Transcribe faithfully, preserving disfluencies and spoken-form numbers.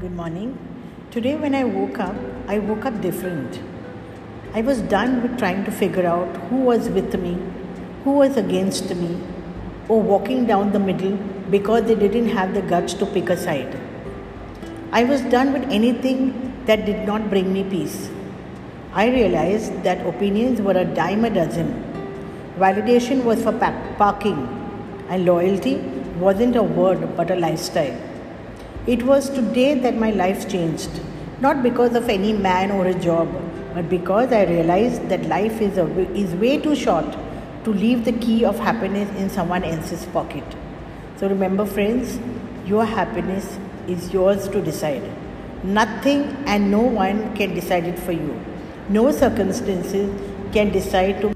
good morning. Today when I woke up, I woke up different. I was done with trying to figure out who was with me, who was against me, or walking down the middle because they didn't have the guts to pick a side. I was done with anything that did not bring me peace. I realized that opinions were a dime a dozen. Validation was for parking, and loyalty wasn't a word but a lifestyle. It was today that my life changed, not because of any man or a job, but because I realized that life is, a, is way too short to leave the key of happiness in someone else's pocket. So remember friends, your happiness is yours to decide. Nothing and no one can decide it for you. No circumstances can decide to